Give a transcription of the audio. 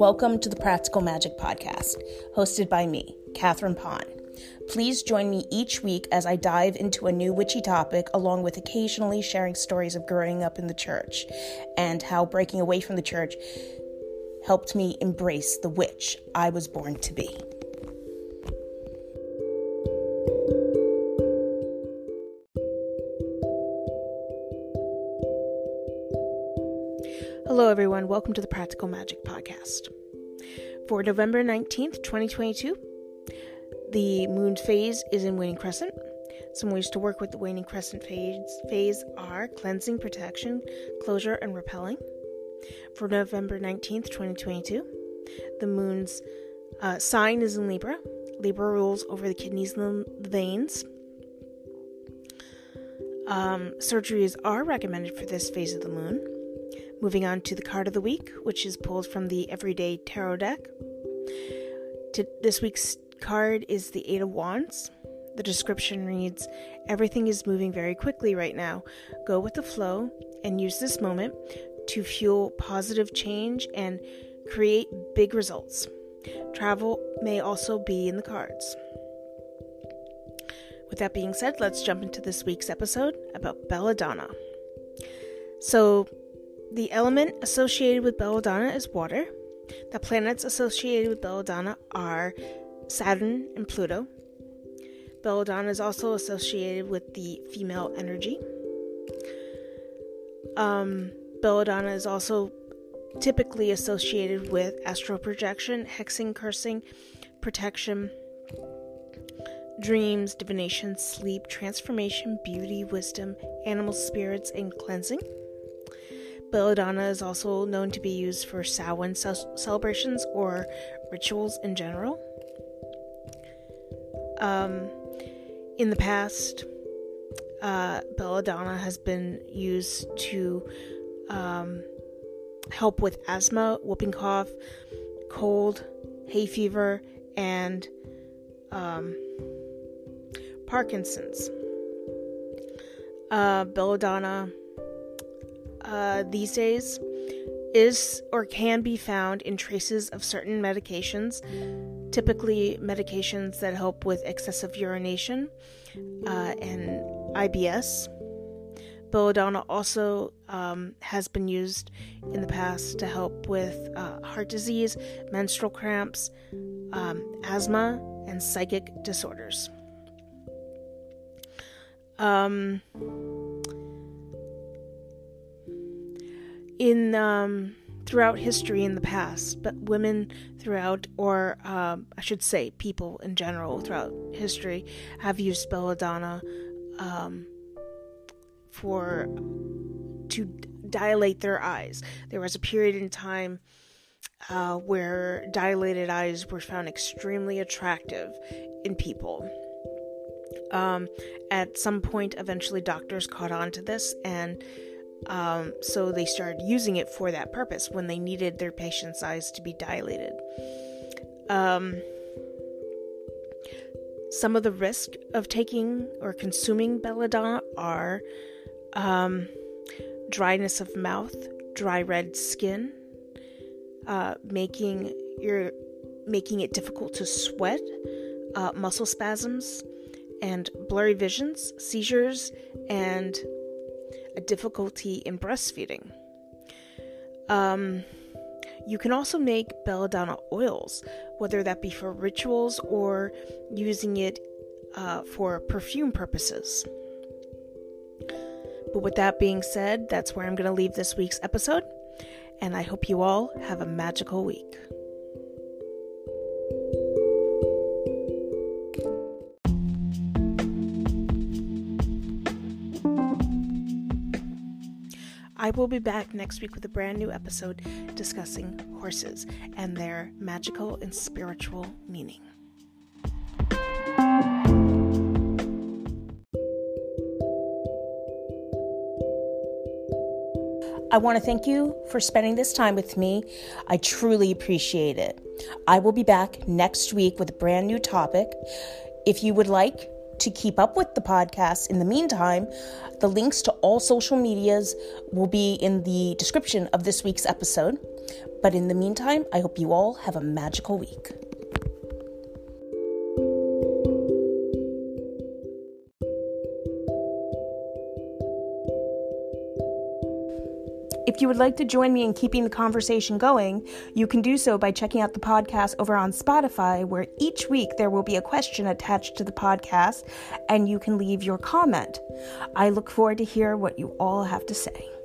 Welcome to the Practical Magic Podcast, hosted by me, Katherine Pond. Please join me each week as I dive into a new witchy topic, along with occasionally sharing stories of growing up in the church and how breaking away from the church helped me embrace the witch I was born to be. Hello everyone, welcome to the Practical Magic Podcast. For November 19th, 2022, the moon phase is in Waning Crescent. Some ways to work with the Waning Crescent phase are cleansing, protection, closure, and repelling. For November 19th, 2022, the moon's sign is in Libra. Libra rules over the kidneys and the veins. Surgeries are recommended for this phase of the moon. Moving on to the card of the week, which is pulled from the Everyday Tarot deck. This week's card is the Eight of Wands. The description reads, "Everything is moving very quickly right now. Go with the flow and use this moment to fuel positive change and create big results." Travel may also be in the cards. With that being said, let's jump into this week's episode about Belladonna. So, the element associated with Belladonna is water. The planets associated with Belladonna are Saturn and Pluto. Belladonna is also associated with the female energy. Belladonna is also typically associated with astral projection, hexing, cursing, protection, dreams, divination, sleep, transformation, beauty, wisdom, animal spirits, and cleansing. Belladonna is also known to be used for Samhain celebrations or rituals in general. In the past, Belladonna has been used to help with asthma, whooping cough, cold, hay fever, and Parkinson's. Belladonna these days is or can be found in traces of certain medications, typically medications that help with excessive urination and IBS. Belladonna also has been used in the past to help with heart disease, menstrual cramps, asthma, and psychic disorders. Throughout history in the past, but women throughout, or I should say people in general throughout history, have used Belladonna to dilate their eyes. There was a period in time where dilated eyes were found extremely attractive in people. At some point, eventually doctors caught on to this, and so they started using it for that purpose when they needed their patient's eyes to be dilated. Some of the risk of taking or consuming Belladonna are dryness of mouth, dry red skin, making it difficult to sweat, muscle spasms, and blurry visions, seizures, and a difficulty in breastfeeding. You can also make Belladonna oils, whether that be for rituals or using it for perfume purposes. But with that being said, that's where I'm going to leave this week's episode, and I hope you all have a magical week. I will be back next week with a brand new episode discussing horses and their magical and spiritual meaning. I want to thank you for spending this time with me. I truly appreciate it. I will be back next week with a brand new topic. If you would like to keep up with the podcast in the meantime, the links to all social medias will be in the description of this week's episode. But in the meantime, I hope you all have a magical week. If you would like to join me in keeping the conversation going, you can do so by checking out the podcast over on Spotify, where each week there will be a question attached to the podcast, and you can leave your comment. I look forward to hear what you all have to say.